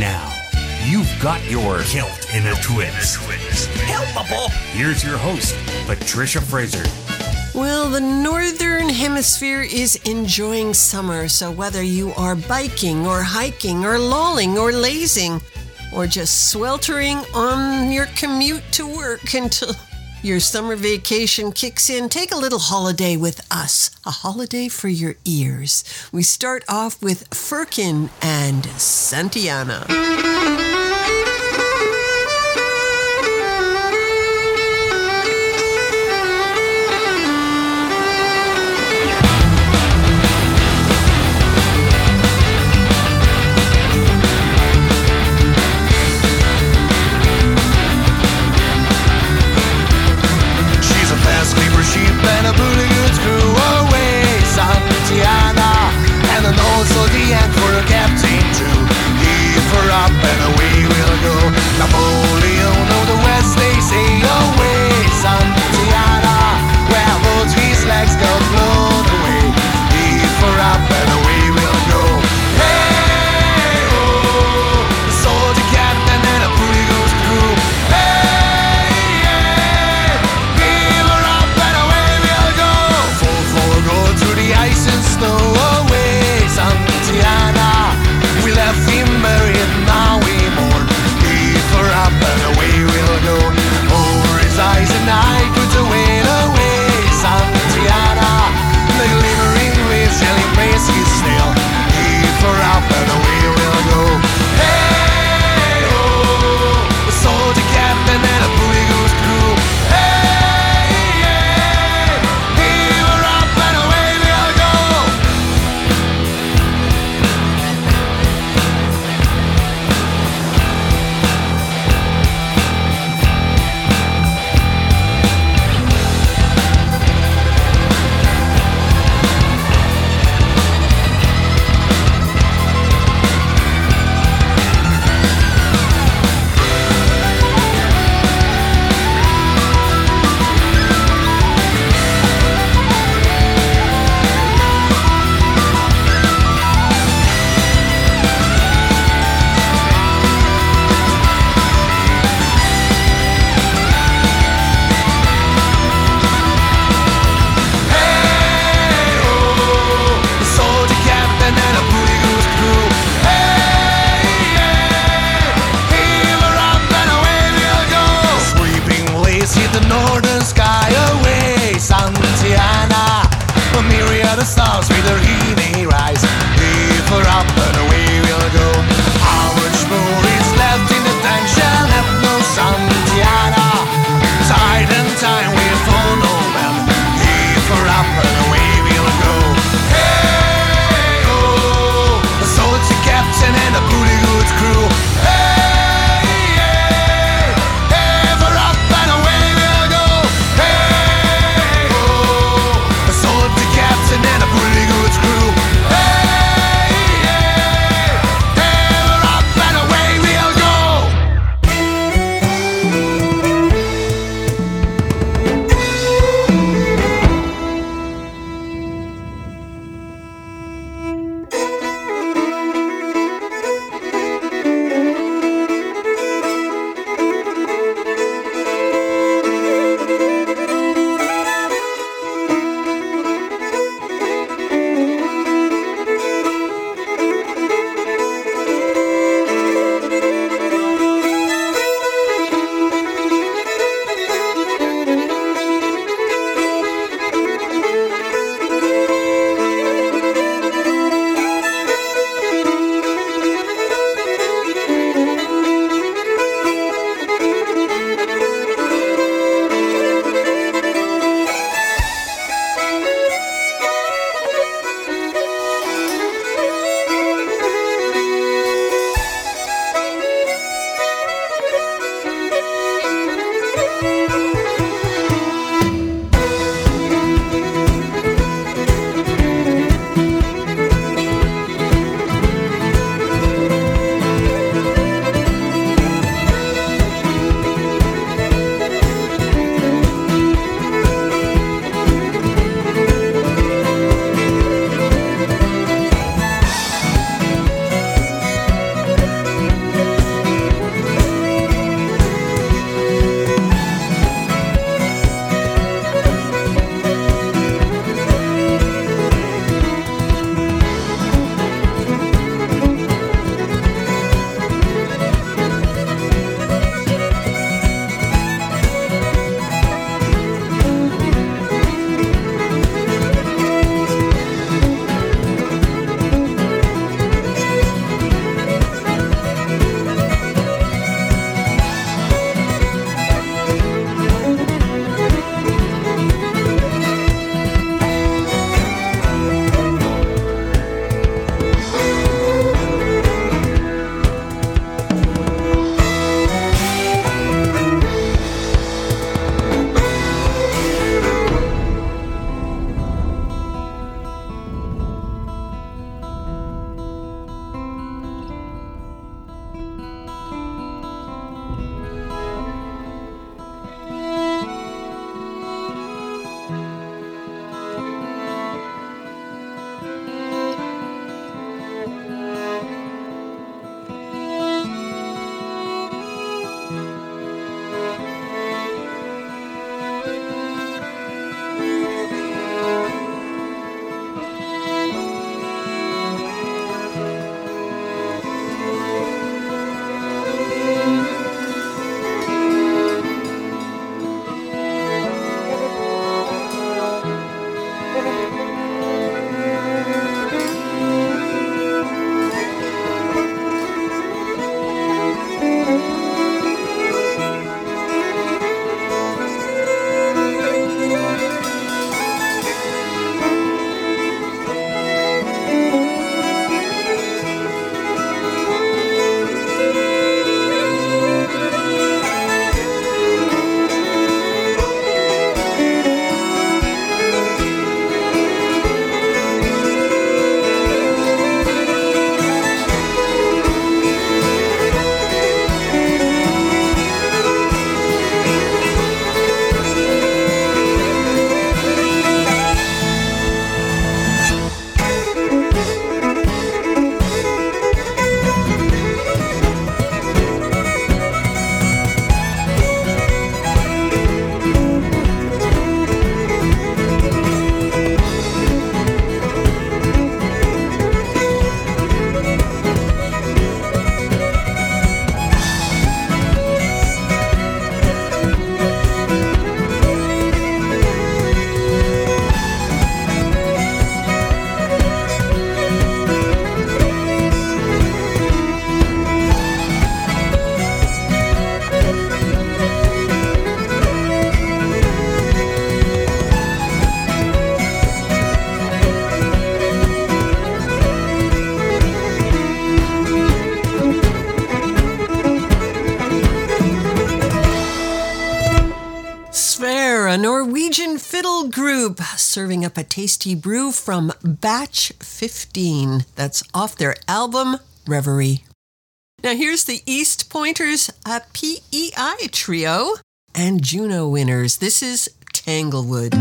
Now, you've got your Celt in a Twist. Helpable! Here's your host, Patricia Fraser. Well, the Northern Hemisphere is enjoying summer, so whether you are biking or hiking or lolling or lazing or just sweltering on your commute to work until your summer vacation kicks in, take a little holiday with us, a holiday for your ears. We start off with Firkin and Santiana. And for a captain too, heave her up and away. Fiddle Group, serving up a tasty brew from Batch 15. That's off their album, Reverie. Now here's the East Pointers, a PEI trio, and Juno winners. This is Tanglewood.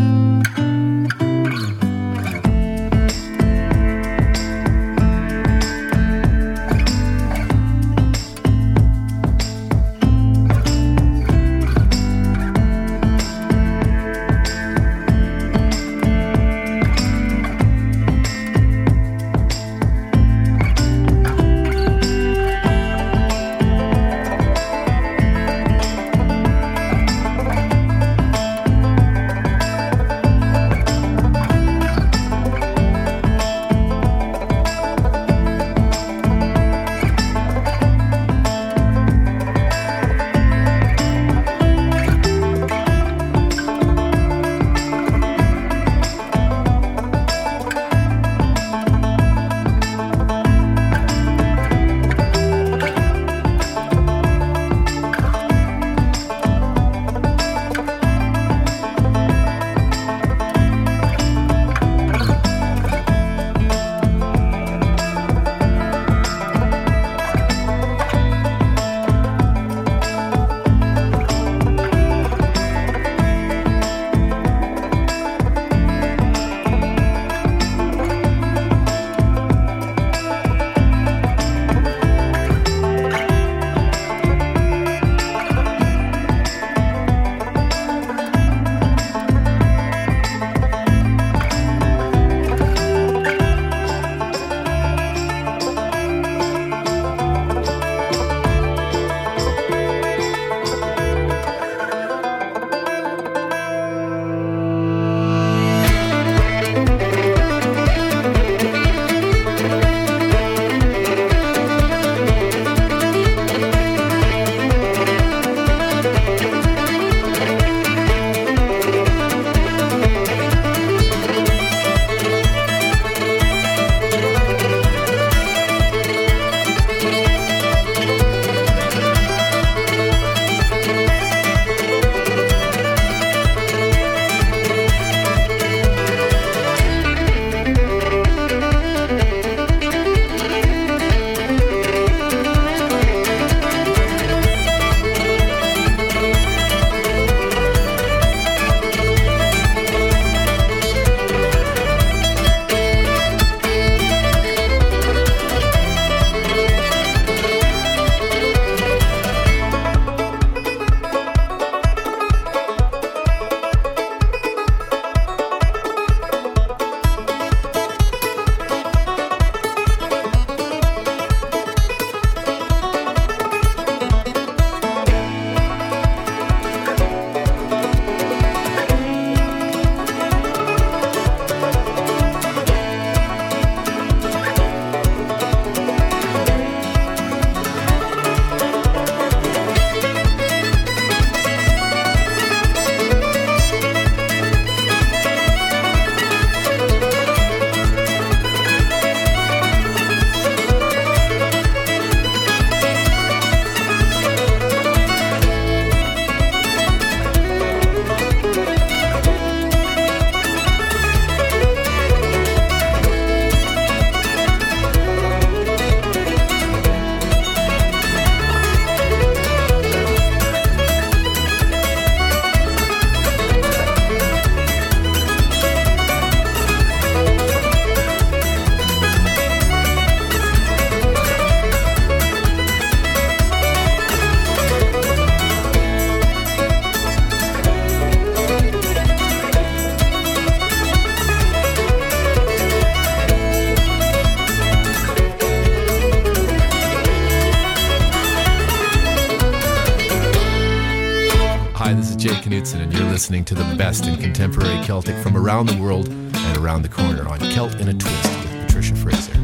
Listening to the best in contemporary Celtic from around the world and around the corner on Celt in a Twist with Patricia Fraser.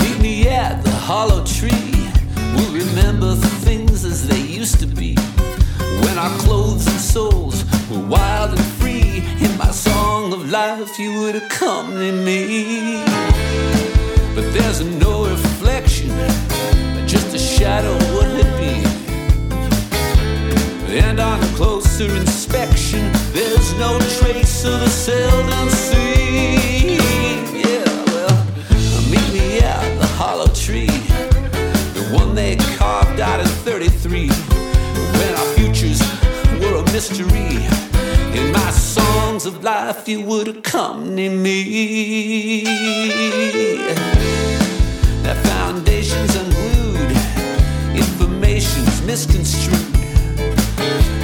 Meet me at the Hollow Tree. We'll remember things as they used to be, when our clothes and souls were wild and free. In my song of life you would accompany me, but there's no reflection, just a shadow, what it be? and on closer inspection, there's no trace of the seldom seen. Yeah, well, meet me at the hollow tree, the one they carved out in 33, when our futures were a mystery. In my songs of life, you would accompany me. That foundation's unglued, information's misconstrued,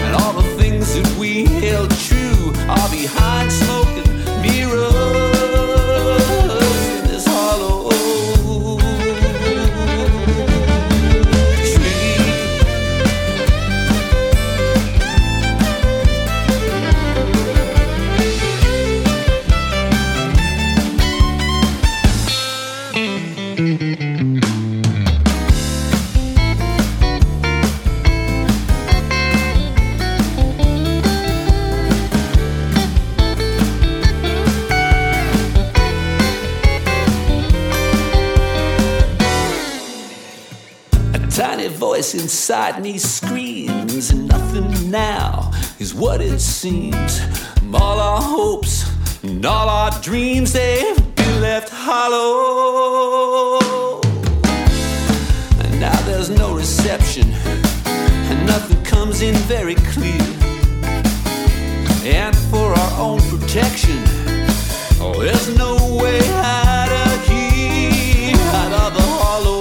and all the things that we held true are behind smoking mirrors in this hollow inside me screams, and nothing now is what it seems. All our hopes and all our dreams, they've been left hollow. And now there's no reception, and nothing comes in very clear. And for our own protection, oh, there's no way out of here, out of the hollow.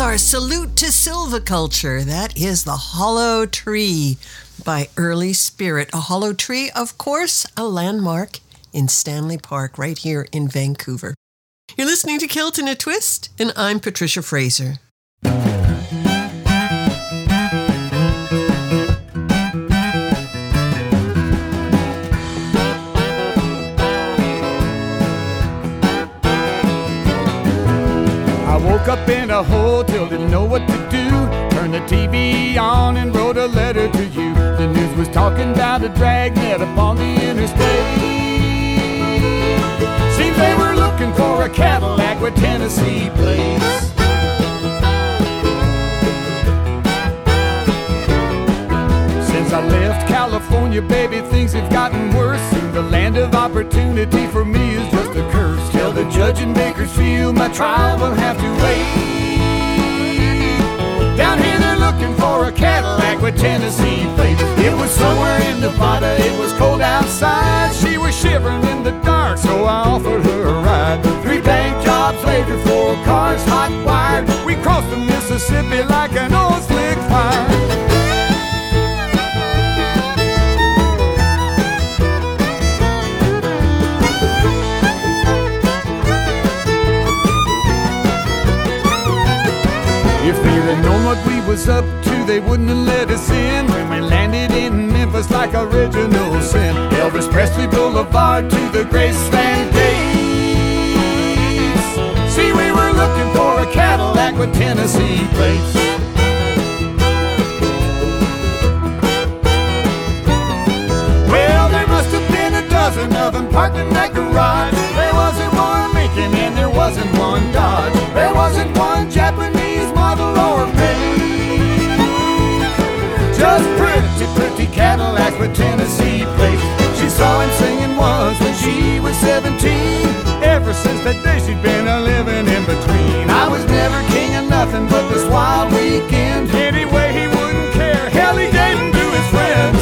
Our salute to silviculture. That is The Hollow Tree by Early Spirit. A hollow tree, of course, a landmark in Stanley Park, right here in Vancouver. You're listening to Celt in a Twist, and I'm Patricia Fraser. Up in a hole till didn't know what to do. Turned the TV on and wrote a letter to you. The news was talking about a dragnet upon the interstate. Seems they were looking for a Cadillac with Tennessee plates. Since I left California, baby, things have gotten worse. And the land of opportunity for me is just a curse. Tell the judge in Bakersfield my trial will have to wait. Down here they're looking for a Cadillac with Tennessee plates. It was somewhere in Nevada, it was cold outside. She was shivering in the dark, so I offered her a ride. 3 bank jobs later, 4 cars hot wired. We crossed the Mississippi like an old slick fire. If they'd have known what we was up to, they wouldn't have let us in. When we landed in Memphis like original sin, Elvis Presley Boulevard to the Graceland gates. See, we were looking for a Cadillac with Tennessee plates. Well, there must have been a dozen of them parked in that garage. There wasn't one Lincoln and there wasn't one Dodge. There wasn't one Japanese model or paint. Just pretty Cadillacs with Tennessee plates. She saw him singing once when she was 17. Ever since that day she'd been a living in between. I was never king of nothing but this wild weekend. Anyway, he wouldn't care. Hell, he gave him to his friends.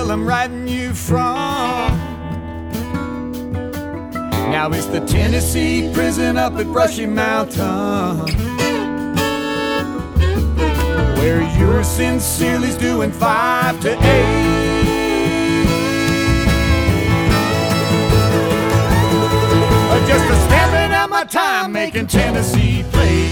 hill I'm writing you from. Now it's the Tennessee prison up at Brushy Mountain, where yours sincerely's doing 5 to 8. Just a stepping out my time making Tennessee plates.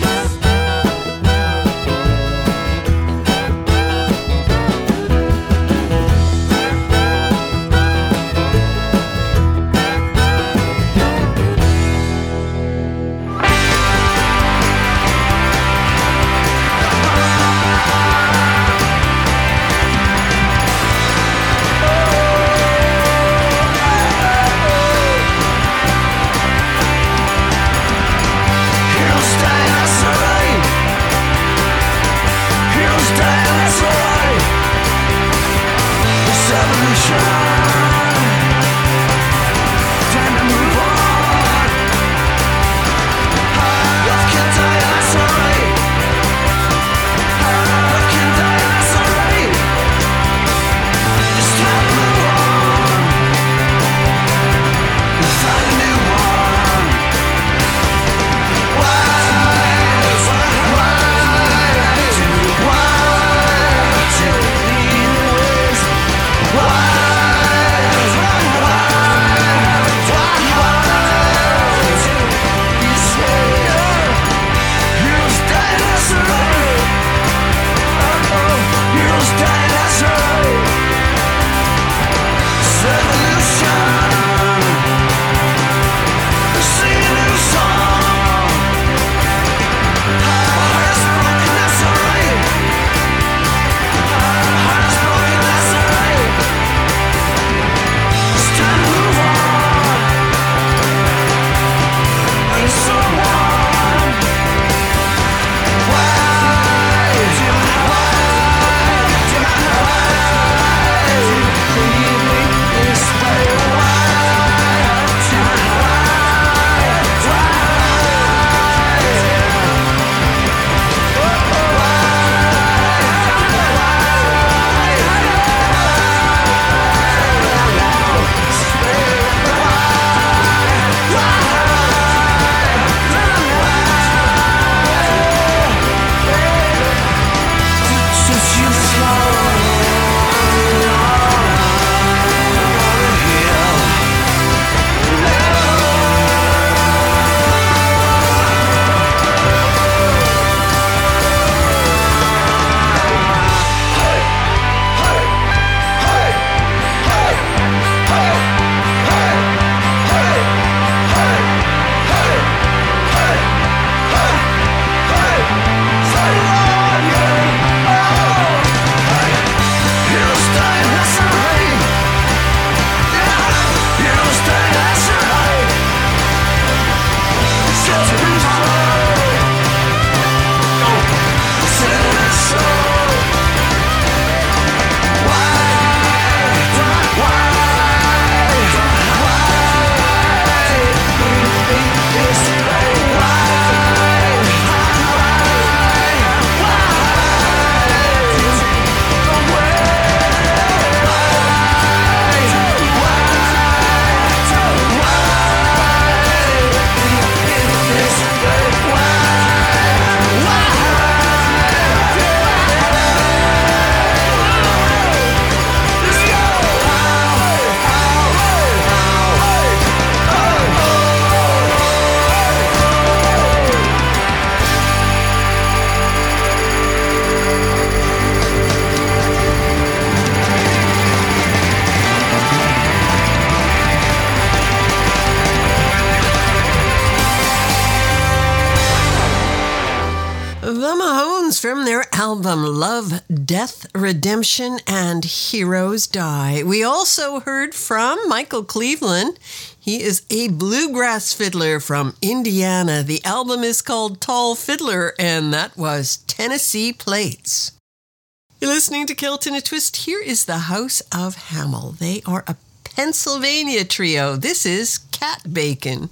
Redemption and Heroes Die. We also heard from Michael Cleveland. He is a bluegrass fiddler from Indiana. The album is called Tall Fiddler, and that was Tennessee Plates. You're listening to Celt in a Twist. Here is the House of Hamill. They are a Pennsylvania trio. This is Cat Bacon.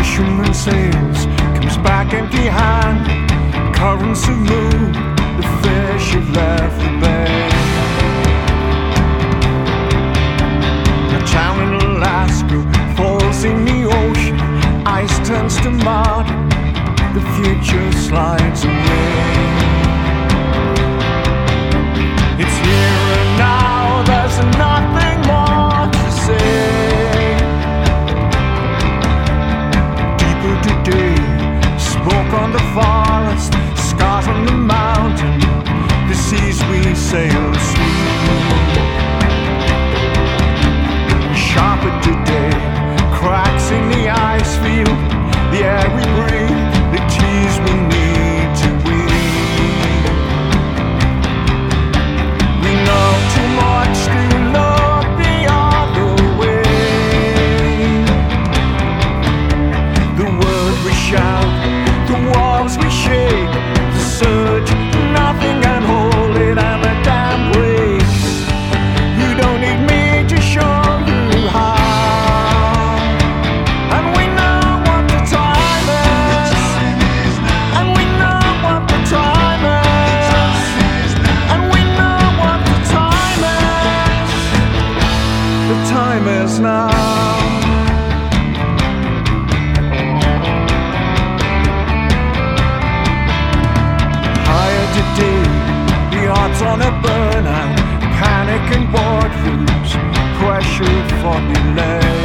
fisherman sails, comes back empty handed. Currents have moved, the fish have left the bay. A town in Alaska falls in the ocean, ice turns to mud, the future slides away. It's here and now, there's nothing more to say. Deeper today, smoke on the forest, scars on the mountain, the seas we sail sweep. Sharper today, cracks in the ice field, the air we breathe, the tears we need to weep. We know too much to look the other way. The word we shout, the walls we shake, the surge, nothing can hold it, I'm a damn waste. You don't need me to show you how. And we know what the time is. And we know what the time is. And we know what the time is. The time is now. On a burnout, panic and boardrooms, pressure for delay.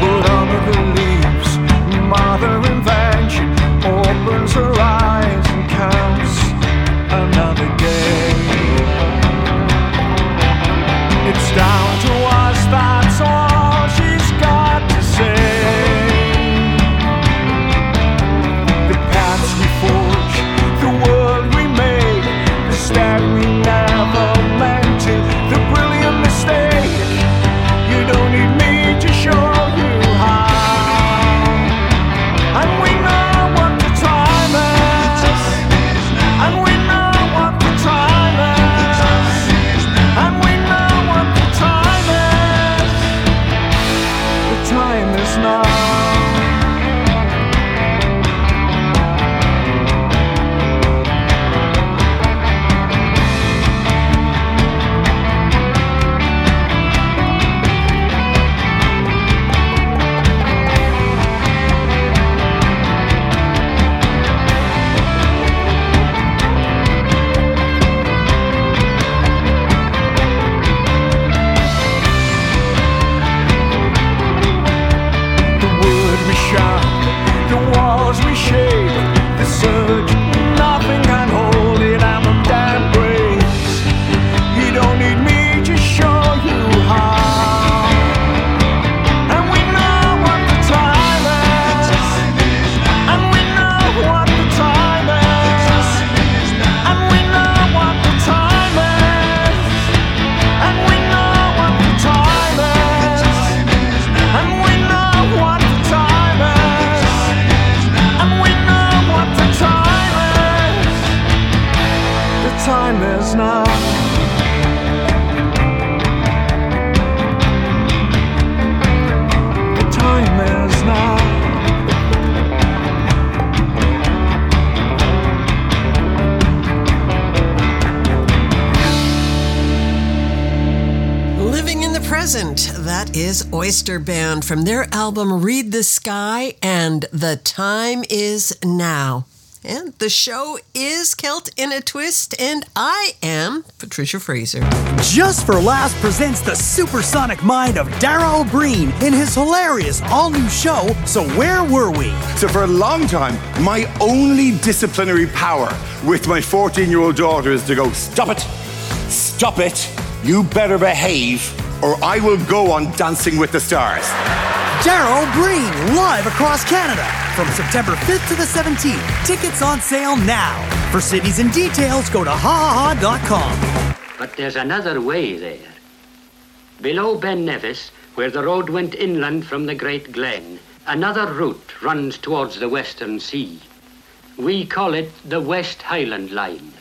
But under the leaves, mother invention opens her eyes and counts another day. It's down to us, that's all she's got to say. The paths we forge, the world we made, the step we never meant to, the brilliant mistake. You don't need me to show you how. And we know what the time is. And we know what the time is. And we know what the time is. The time is now. Is Oyster Band from their album Read the Sky and The Time Is Now. And the show is Celt in a Twist, and I am Patricia Fraser. Just for Laughs presents the supersonic mind of Dara Ó Briain in his hilarious all-new show, So Where Were We? So for a long time, my only disciplinary power with my 14-year-old daughter is to go, stop it, you better behave, or I will go on Dancing with the Stars. Dara Ó Briain, live across Canada from September 5th to the 17th. Tickets on sale now. For cities and details, go to hahaha.com. But there's another way there. Below Ben Nevis, where the road went inland from the Great Glen, another route runs towards the Western Sea. We call it the West Highland Line.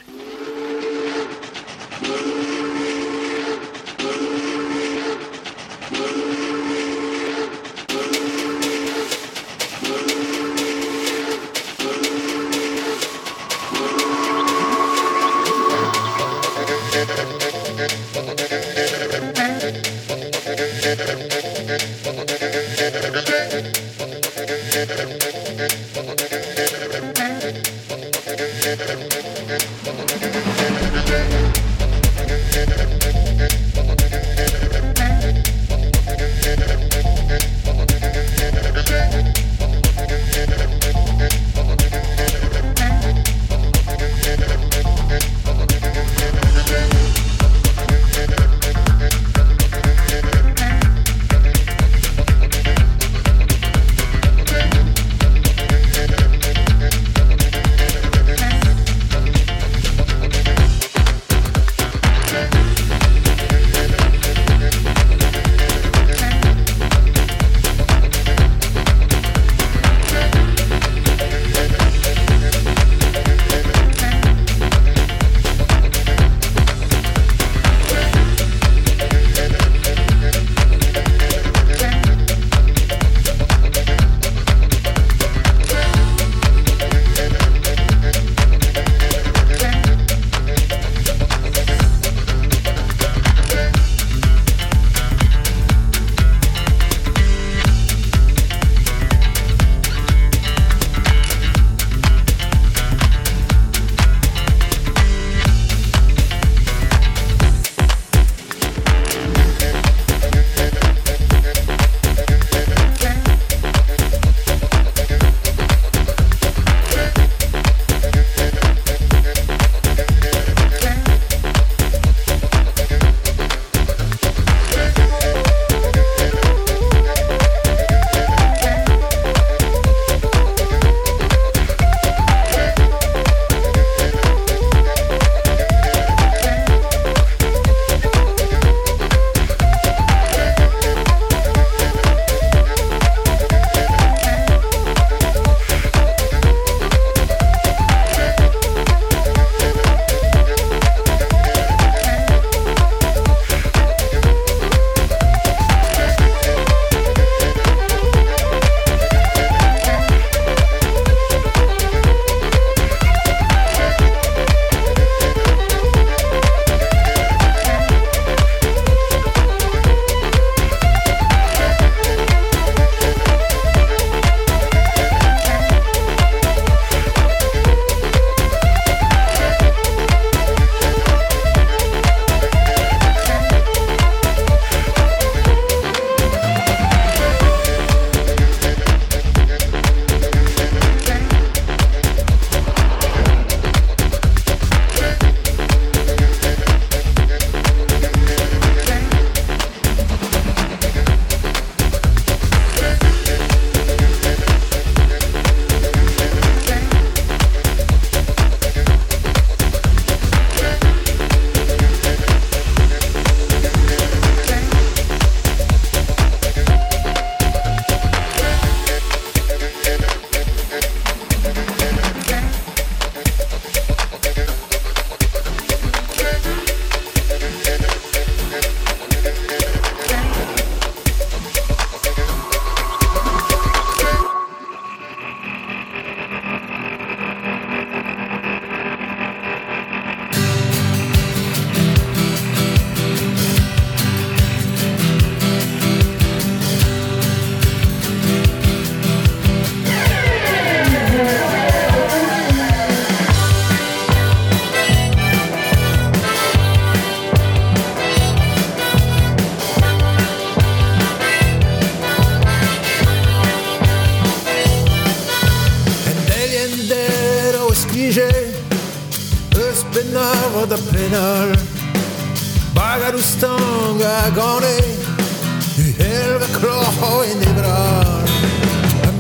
of the plenar, Bagarustanga gone, y el crojo en hebrar.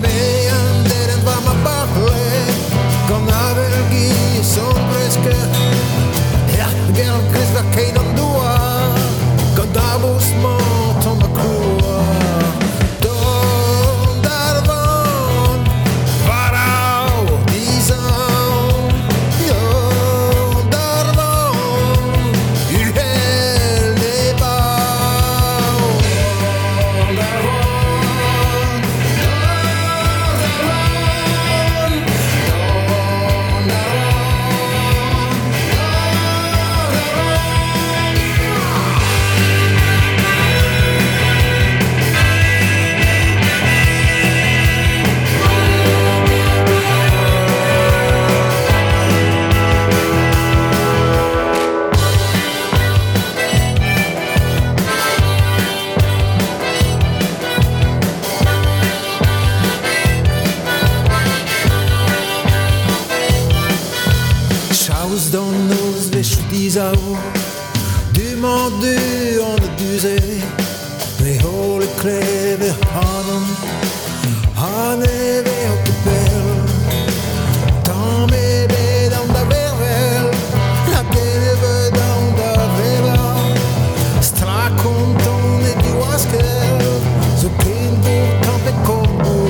Me anderen vama parle, con avergui son fresque, ja, gel crisla que no dua, con davos monton a crua. Don darvon, varao, dizão, don darvon, il hel nebao. Demandez on the dusé, the holy clay, the hanum, haneve on the bell, tant bébé dans la verre, la belle dans la verre, straconton et du waskel, zucchine pour tempête combo.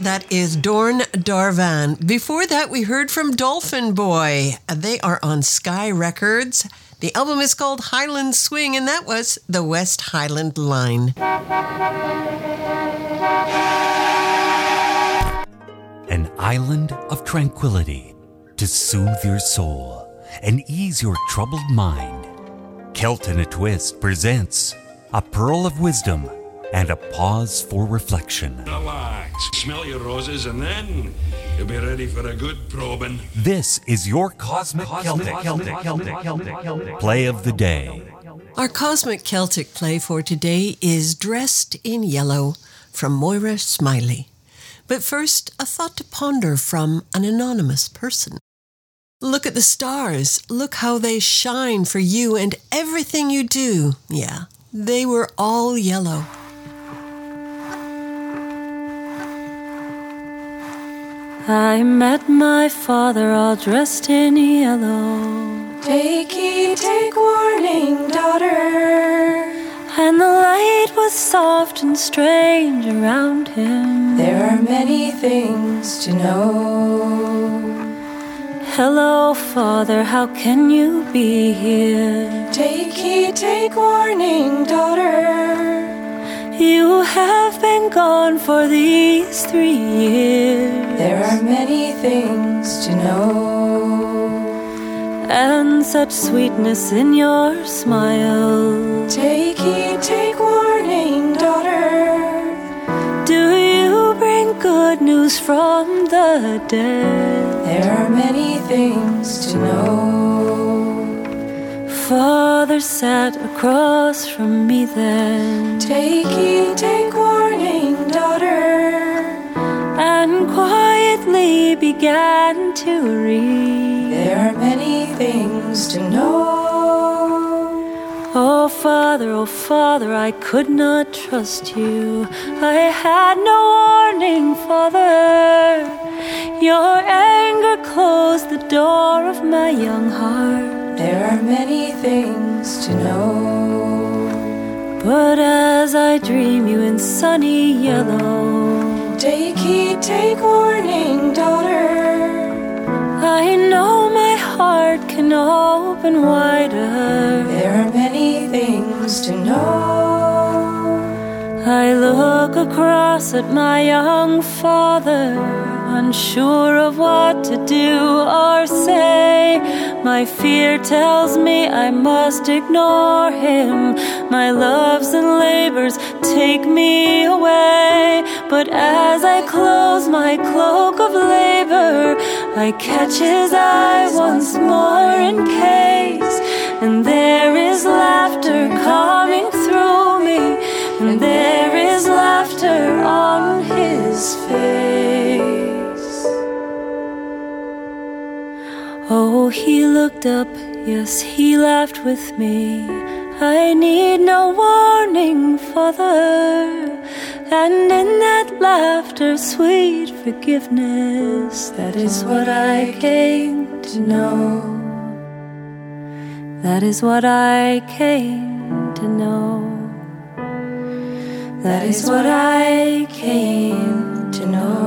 That is Dorn Darvan. Before that, we heard from Dolphin Boy. They are on Sky Records. The album is called Highland Swing, and that was the West Highland Line. An island of tranquility to soothe your soul and ease your troubled mind. Celt in a Twist presents a pearl of wisdom and a pause for reflection. Relax, smell your roses, and then you'll be ready for a good probing. This is your Cosmic Celtic Play of the Day. Our Cosmic Celtic play for today is Dressed in Yellow from Moira Smiley. But first, a thought to ponder from an anonymous person. Look at the stars. Look how they shine for you and everything you do. Yeah, they were all yellow. I met my father all dressed in yellow. Take heed, take warning, daughter. And the light was soft and strange around him. There are many things to know. Hello, father, how can you be here? Take heed, take warning, daughter. You have been gone for these 3 years. There are many things to know. And such sweetness in your smile. Take heed, take warning, news from the dead. There are many things to know. Father sat across from me then. Take heed, take warning, daughter. And quietly began to read. There are many things to know. Oh, Father, I could not trust you. I had no warning, Father. Your anger closed the door of my young heart. There are many things to know. But as I dream you in sunny yellow, take heed, take warning, daughter. I know my heart can open wider. There are many things to know. I look across at my young father, unsure of what to do or say. My fear tells me I must ignore him. My loves and labors take me away. But as I close my cloak of labor, I catch his eye once more in case. And there is laughter coming through me, and there is laughter on his face. Oh, he looked up, yes, he laughed with me. I need no warning, Father. And in that laughter, sweet forgiveness, that is what I came to know. That is what I came to know. That is what I came to know.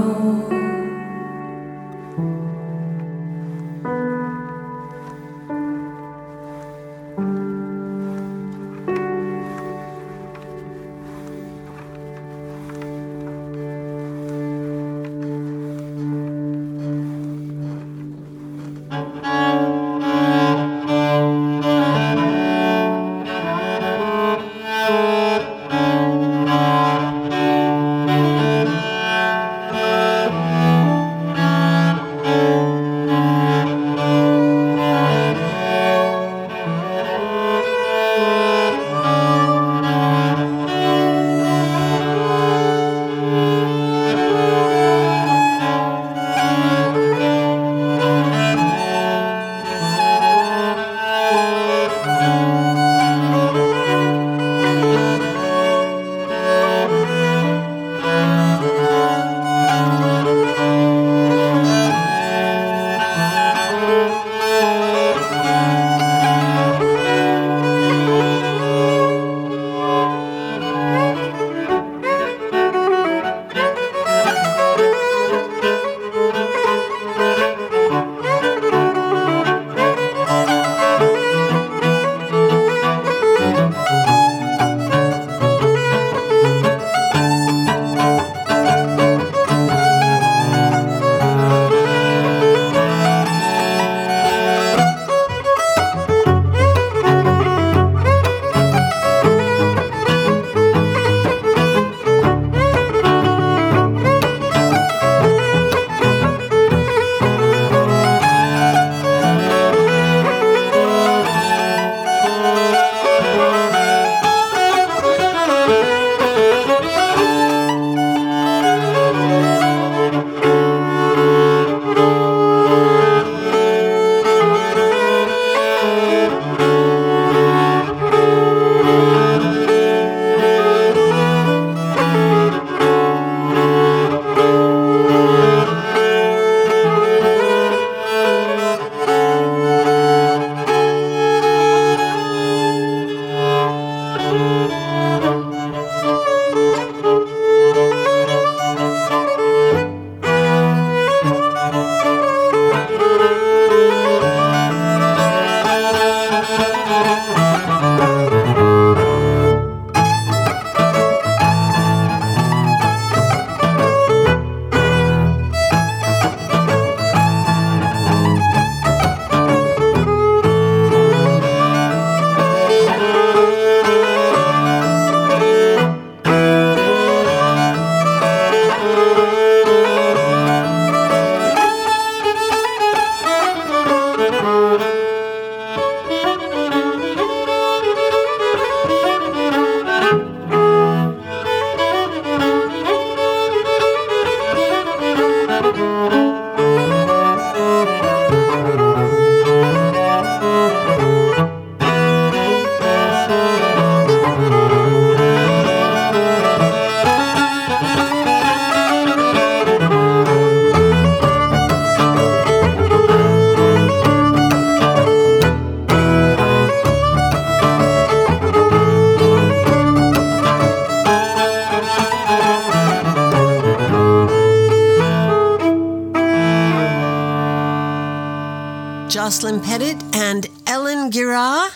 Jocelyn Pettit and Ellen Girard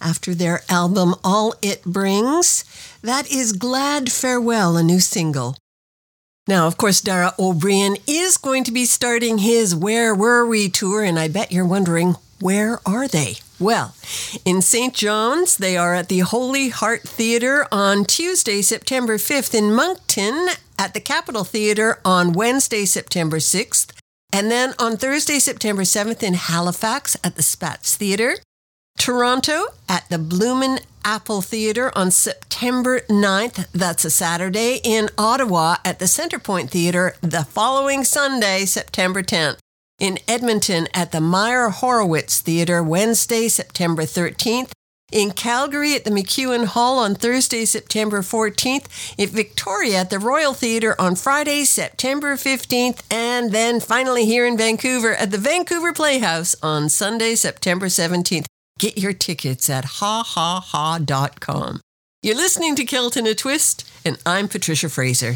after their album All It Brings. That is Glad Farewell, a new single. Now, of course, Dara Ó Briain is going to be starting his Where Were We tour, and I bet you're wondering, where are they? Well, in St. John's, they are at the Holy Heart Theatre on Tuesday, September 5th, in Moncton, at the Capitol Theatre on Wednesday, September 6th, and then on Thursday, September 7th, in Halifax at the Spatz Theatre, Toronto at the Bloomin' Apple Theatre on September 9th, that's a Saturday, in Ottawa at the Centrepoint Theatre the following Sunday, September 10th. In Edmonton at the Meyer Horowitz Theatre, Wednesday, September 13th. In Calgary at the McEwen Hall on Thursday, September 14th. In Victoria at the Royal Theatre on Friday, September 15th. And then finally here in Vancouver at the Vancouver Playhouse on Sunday, September 17th. Get your tickets at hahaha.com. You're listening to Celt in a Twist, and I'm Patricia Fraser.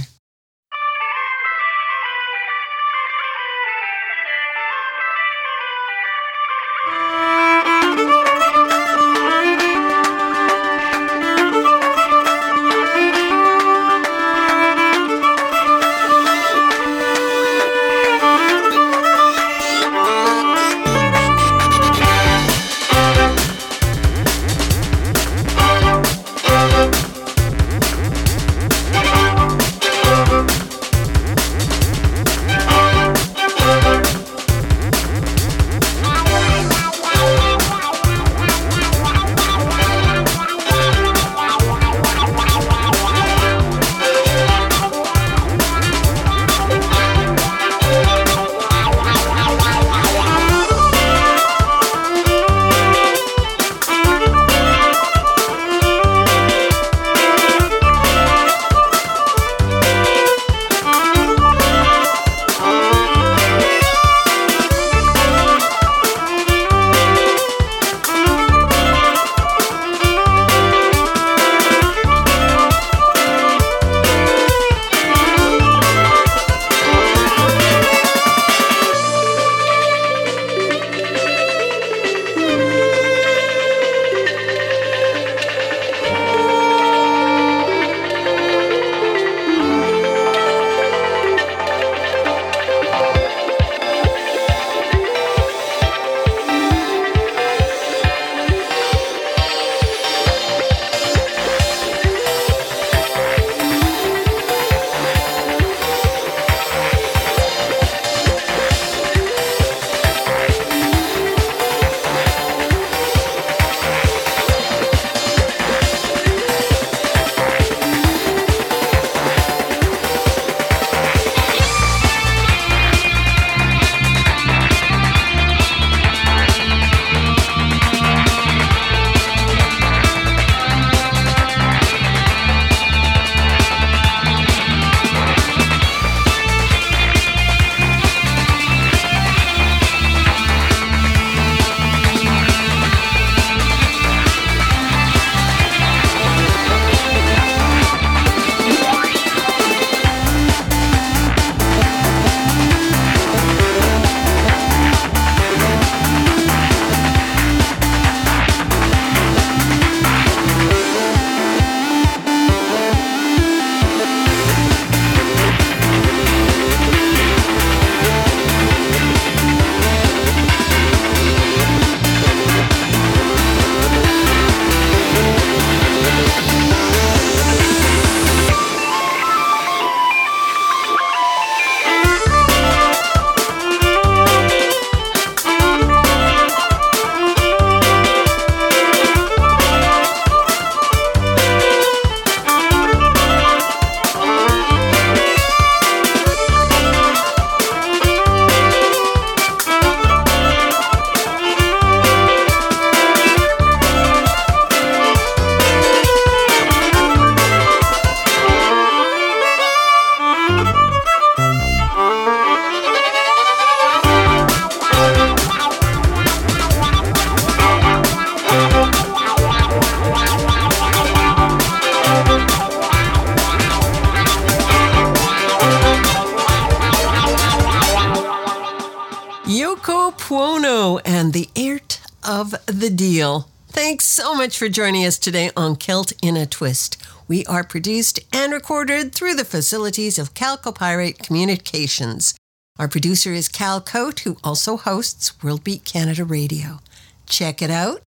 Poco Puono and the Art of the Deal. Thanks so much for joining us today on Celt in a Twist. We are produced and recorded through the facilities of Calcopirate Communications. Our producer is Cal Coate, who also hosts Worldbeat Canada Radio. Check it out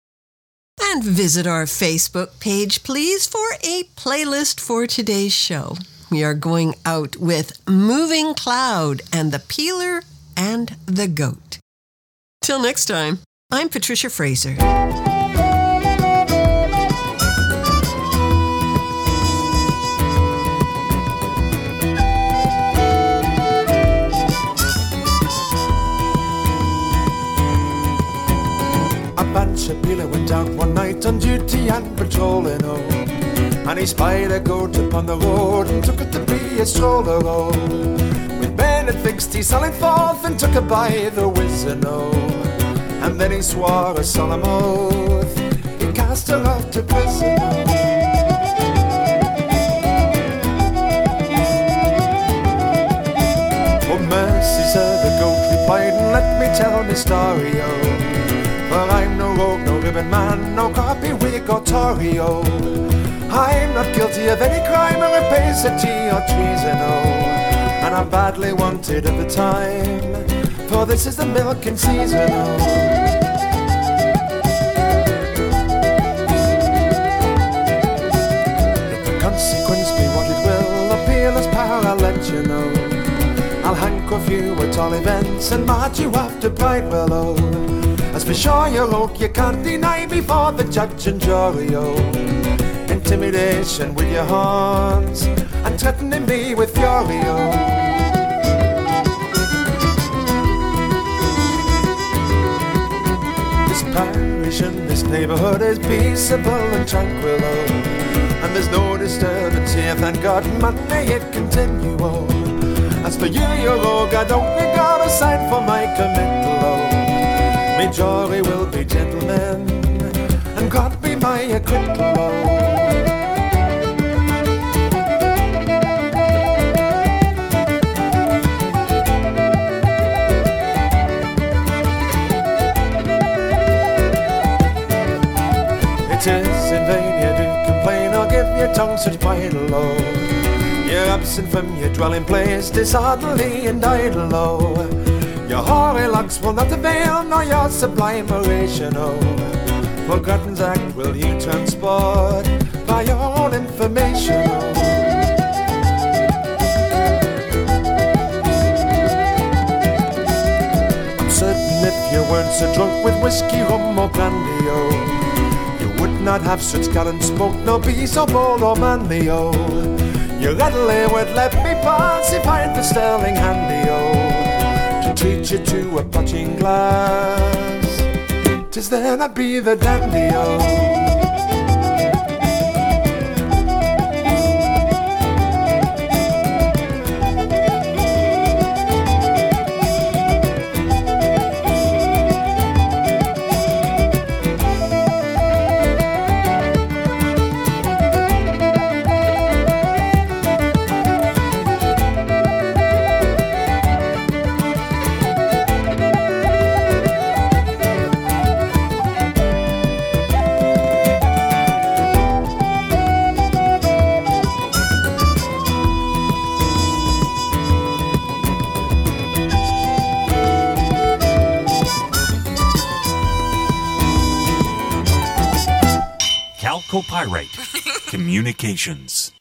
and visit our Facebook page, please, for a playlist for today's show. We are going out with Moving Cloud and the Peeler and the Goat. Till next time, I'm Patricia Fraser. A peeler went out one night on duty and patrolling oh, and he spied a goat upon the road and took it to be a stroller oh. With Ben fixed he sallied forth and took it by the wizard oh, and then he swore a solemn oath, he cast her out to prison oh. Oh mercy, said the goat, replied, and let me tell me story oh, for I'm no rogue, no ribbon man, no copy wig or Tory oh. I'm not guilty of any crime or rapacity or treason oh, and I'm badly wanted at the time, for this is the milking season oh. Let the consequence be what it will, the peerless power I'll let you know, I'll handcuff you at all events and march you off to Bridewell oh. As for sure you're oak, you can't deny before the judge and jury oh. Intimidation with your horns and threatening me with fury oh. This parish and this neighbourhood is peaceable and tranquil oh, and there's no disturbance here, thank God, and may it continue oh. As for you, you're rogue, I don't regard a sign for my committal oh. Me jury will be gentlemen, and God be my acquittal oh. It is in vain you do complain or give your tongue such bridle oh. You're absent from your dwelling place, disorderly and idle oh. Your hoary locks will not avail, nor your sublime oration oh. For Grattan's act will you transport by your own information oh. I'm certain if you weren't so drunk with whiskey, rum or brandy oh, you would not have such gallant spoke, nor be so bold or manly oh. You readily would let me pass if I'd the sterling handy oh, treat you to a punching glass, 'tis then I'd be the dandy oh. Pirate Communications.